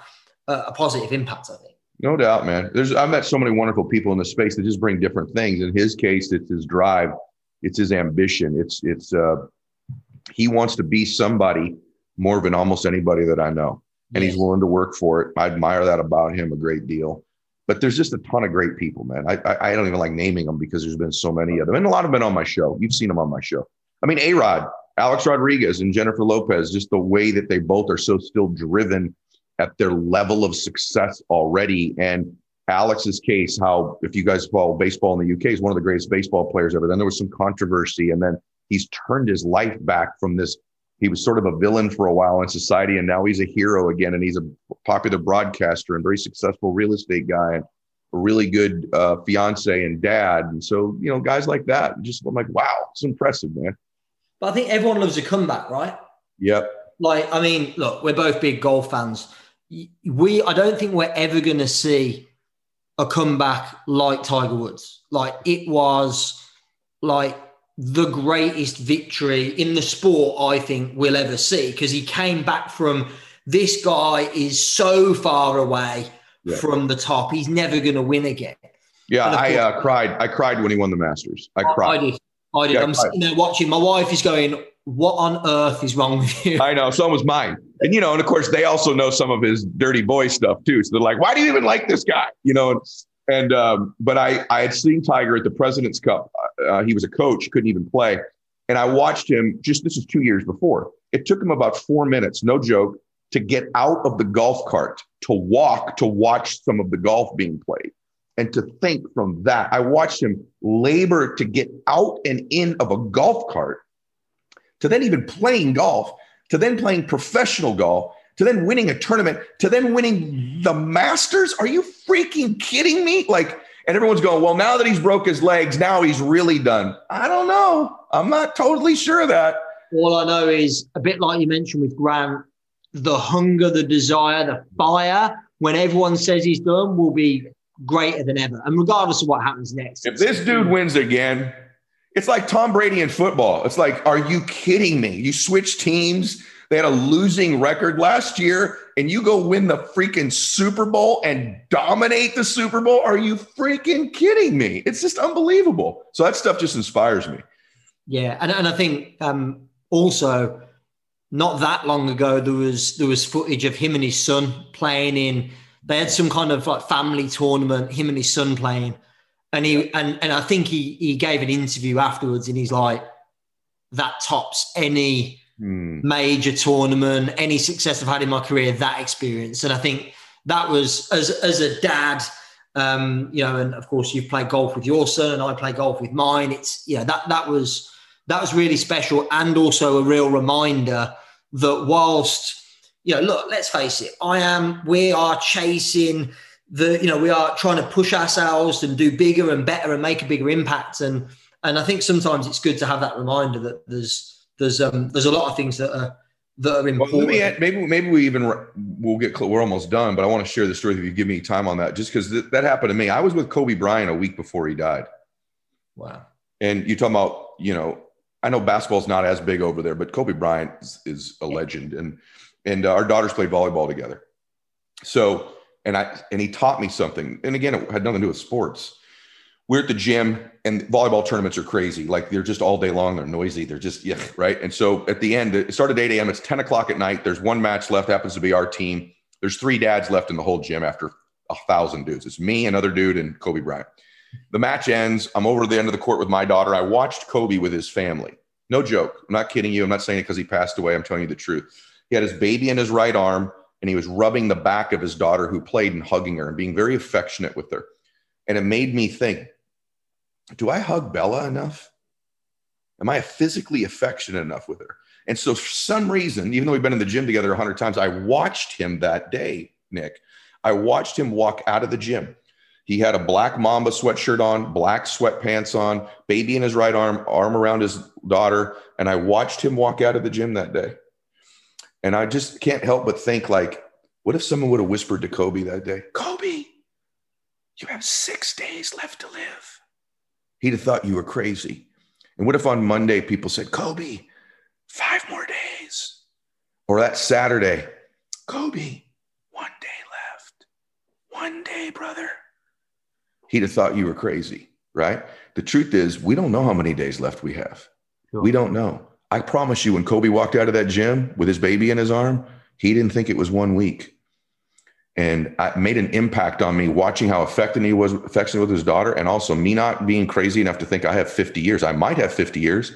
a positive impact, I think. No doubt, man. I've met so many wonderful people in the space that just bring different things. In his case, it's his drive. It's his ambition. He wants to be somebody more than almost anybody that I know. And He's willing to work for it. I admire that about him a great deal. But there's just a ton of great people, man. I don't even like naming them because there's been so many of them. And a lot have been on my show. You've seen them on my show. I mean, A-Rod, Alex Rodriguez and Jennifer Lopez, just the way that they both are so still driven at their level of success already. And Alex's case, how if you guys follow baseball in the UK, he's one of the greatest baseball players ever. Then there was some controversy. And then he's turned his life back from this. He was sort of a villain for a while in society, and now he's a hero again. And he's a popular broadcaster and very successful real estate guy and a really good fiance and dad. And so, you know, guys like that, just I'm like, wow, it's impressive, man. But I think everyone loves a comeback, right? Yep. Like, I mean, look, we're both big golf fans. I don't think we're ever going to see a comeback like Tiger Woods. Like, it was like the greatest victory in the sport I think we'll ever see, because he came back from this guy is so far away from the top. He's never going to win again. Yeah, I cried. I cried when he won the Masters. I cried. I did. Yeah, I'm sitting there watching. My wife is going, what on earth is wrong with you? I know. So was mine. And, you know, and of course, they also know some of his dirty boy stuff, too. So they're like, why do you even like this guy? You know, but I had seen Tiger at the President's Cup. He was a coach, couldn't even play. And I watched him this is 2 years before. It took him about 4 minutes, no joke, to get out of the golf cart, to walk, to watch some of the golf being played. And to think from that, I watched him labor to get out and in of a golf cart, to then even playing golf, to then playing professional golf, to then winning a tournament, to then winning the Masters. Are you freaking kidding me? Like, and everyone's going, well, now that he's broke his legs, now he's really done. I don't know. I'm not totally sure of that. All I know is, a bit like you mentioned with Grant, the hunger, the desire, the fire, when everyone says he's done, will be greater than ever. And regardless of what happens next. If this dude wins again, it's like Tom Brady in football. It's like, are you kidding me? You switch teams. They had a losing record last year, and you go win the freaking Super Bowl and dominate the Super Bowl. Are you freaking kidding me? It's just unbelievable. So that stuff just inspires me. Yeah. And I think also not that long ago, there was footage of him and his son playing in, they had some kind of like family tournament, him and his son playing. And I think he gave an interview afterwards, and he's like, that tops any major tournament, any success I've had in my career, that experience. And I think that was, as a dad, you know, and of course you've played golf with your son and I play golf with mine. It's, yeah, that was really special, and also a real reminder that whilst, you know, look, let's face it, we are chasing the, you know, we are trying to push ourselves and do bigger and better and make a bigger impact. And I think sometimes it's good to have that reminder that there's a lot of things that are important. Well, we're almost done, but I want to share the story if you give me time on that, just because that happened to me. I was with Kobe Bryant a week before he died. Wow. And you're talking about, you know, I know basketball's not as big over there, but Kobe Bryant is a legend. And our daughters played volleyball together. So, and he taught me something. And again, it had nothing to do with sports. We're at the gym, and volleyball tournaments are crazy. Like, they're just all day long. They're noisy. They're just, yeah, right? And so at the end, it started at 8 a.m. It's 10 o'clock at night. There's one match left. Happens to be our team. There's 3 dads left in the whole gym after 1,000 dudes. It's me, another dude, and Kobe Bryant. The match ends. I'm over the end of the court with my daughter. I watched Kobe with his family. No joke. I'm not kidding you. I'm not saying it because he passed away. I'm telling you the truth. He had his baby in his right arm and he was rubbing the back of his daughter who played and hugging her and being very affectionate with her. And it made me think, do I hug Bella enough? Am I physically affectionate enough with her? And so for some reason, even though we've been in the gym together 100 times, I watched him that day, Nick. I watched him walk out of the gym. He had a black Mamba sweatshirt on, black sweatpants on, baby in his right arm, arm around his daughter. And I watched him walk out of the gym that day. And I just can't help but think, like, what if someone would have whispered to Kobe that day, "Kobe, you have 6 days left to live." He'd have thought you were crazy. And what if on Monday people said, "Kobe, 5 more days. Or that Saturday, "Kobe, 1 day left. 1 day, brother." He'd have thought you were crazy, right? The truth is, we don't know how many days left we have. Sure. We don't know. I promise you, when Kobe walked out of that gym with his baby in his arm, he didn't think it was 1 week. And it made an impact on me watching how affectionate with his daughter, and also me not being crazy enough to think I have 50 years. I might have 50 years,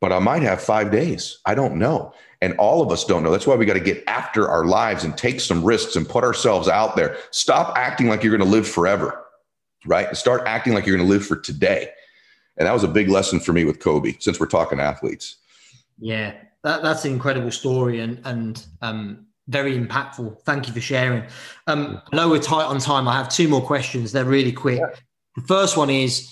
but I might have 5 days. I don't know. And all of us don't know. That's why we got to get after our lives and take some risks and put ourselves out there. Stop acting like you're going to live forever, right? And start acting like you're going to live for today. And that was a big lesson for me with Kobe, since we're talking athletes. Yeah, that's an incredible story and very impactful. Thank you for sharing. I know we're tight on time. I have 2 more questions. They're really quick. Yeah. The first one is,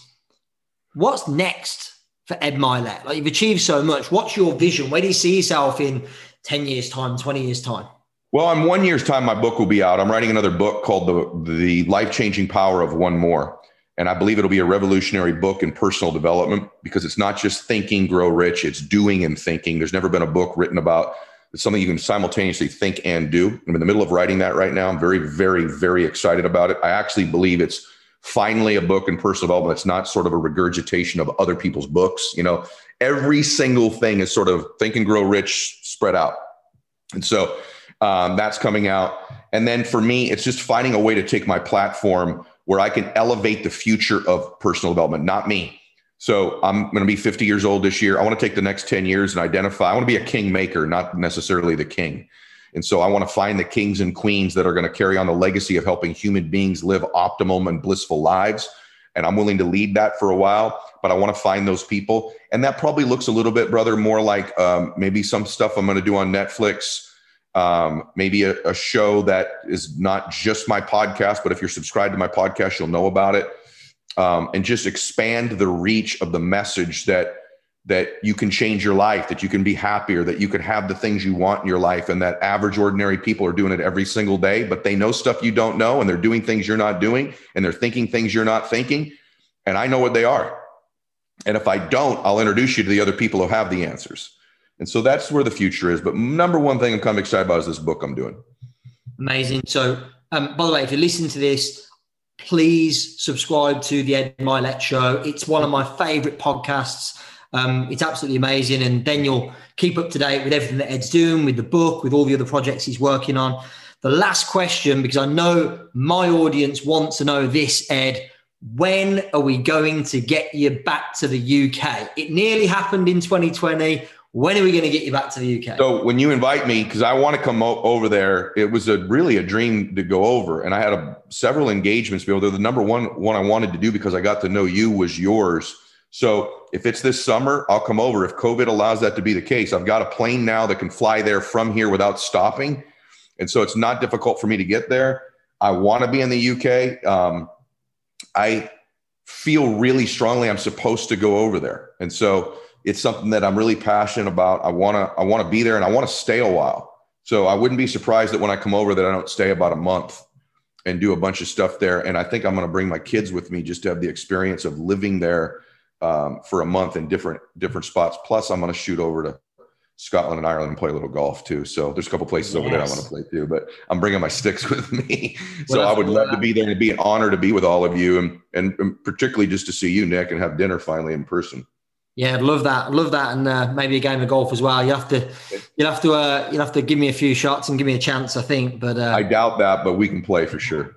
what's next for Ed Mylett? Like, you've achieved so much. What's your vision? Where do you see yourself in 10 years time, 20 years time? Well, in 1 year's time, my book will be out. I'm writing another book called The Life-Changing Power of One More. And I believe it'll be a revolutionary book in personal development, because it's not just thinking, grow rich, it's doing and thinking. There's never been a book written about something you can simultaneously think and do. I'm in the middle of writing that right now. I'm very, very, very excited about it. I actually believe it's finally a book in personal development that's not sort of a regurgitation of other people's books. You know, every single thing is sort of think and grow rich spread out. And so that's coming out. And then for me, it's just finding a way to take my platform where I can elevate the future of personal development, not me. So I'm going to be 50 years old this year. I want to take the next 10 years and identify. I want to be a kingmaker, not necessarily the king. And so I want to find the kings and queens that are going to carry on the legacy of helping human beings live optimum and blissful lives. And I'm willing to lead that for a while, but I want to find those people. And that probably looks a little bit, brother, more like maybe some stuff I'm going to do on Netflix. Maybe a show that is not just my podcast, but if you're subscribed to my podcast, you'll know about it. And just expand the reach of the message that you can change your life, that you can be happier, that you can have the things you want in your life, and that average, ordinary people are doing it every single day, but they know stuff you don't know, and they're doing things you're not doing, and they're thinking things you're not thinking. And I know what they are. And if I don't, I'll introduce you to the other people who have the answers. And so that's where the future is. But number one thing I'm kind of excited about is this book I'm doing. Amazing. So by the way, if you listen to this, please subscribe to the Ed Mylett Show. It's one of my favorite podcasts. It's absolutely amazing. And then you'll keep up to date with everything that Ed's doing, with the book, with all the other projects he's working on. The last question, because I know my audience wants to know this, Ed. When are we going to get you back to the UK? It nearly happened in 2020. When are we going to get you back to the UK? So when you invite me, because I want to come over there, it was really a dream to go over. And I had several engagements. The number one I wanted to do, because I got to know you, was yours. So if it's this summer, I'll come over. If COVID allows that to be the case, I've got a plane now that can fly there from here without stopping. And so it's not difficult for me to get there. I want to be in the UK. I feel really strongly I'm supposed to go over there. And so it's something that I'm really passionate about. I want to be there, and I want to stay a while. So I wouldn't be surprised that when I come over that I don't stay about a month and do a bunch of stuff there. And I think I'm going to bring my kids with me just to have the experience of living there for a month in different spots. Plus, I'm going to shoot over to Scotland and Ireland and play a little golf too. So there's a couple places over there I want to play too, but I'm bringing my sticks with me. So I would love to be there, and it'd be an honor to be with all of you, and particularly just to see you, Nick, and have dinner finally in person. Yeah, I'd love that. And maybe a game of golf as well. You'll have to give me a few shots and give me a chance, I think. But I doubt that, but we can play for sure.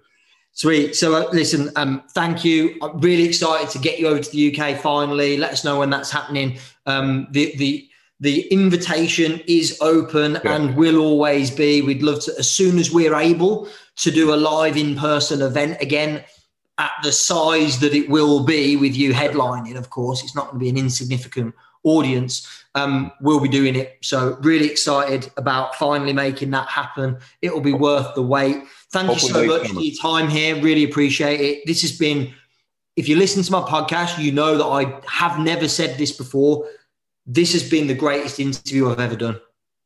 Sweet. So listen, thank you. I'm really excited to get you over to the UK finally. Let us know when that's happening. The The invitation is open and will always be. We'd love to, as soon as we're able to do a live in-person event again, at the size that it will be with you headlining, of course, it's not going to be an insignificant audience. We'll be doing it. So really excited about finally making that happen. It will be worth the wait. Thank you so much for your time here. Really appreciate it. This has been, if you listen to my podcast, you know that I have never said this before. This has been the greatest interview I've ever done.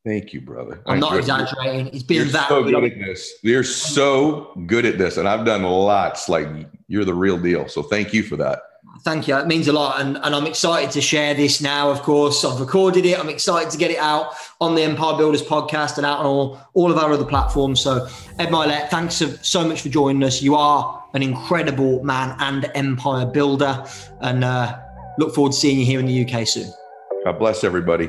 Thank you, brother. I'm not exaggerating. It's been that good. You're so good at this. You're so good at this. And I've done lots. Like, you're the real deal. So thank you for that. Thank you. It means a lot. And I'm excited to share this now, of course. I've recorded it. I'm excited to get it out on the Empire Builders podcast and out on all of our other platforms. So Ed Mylett, thanks so much for joining us. You are an incredible man and empire builder. And look forward to seeing you here in the UK soon. God bless everybody.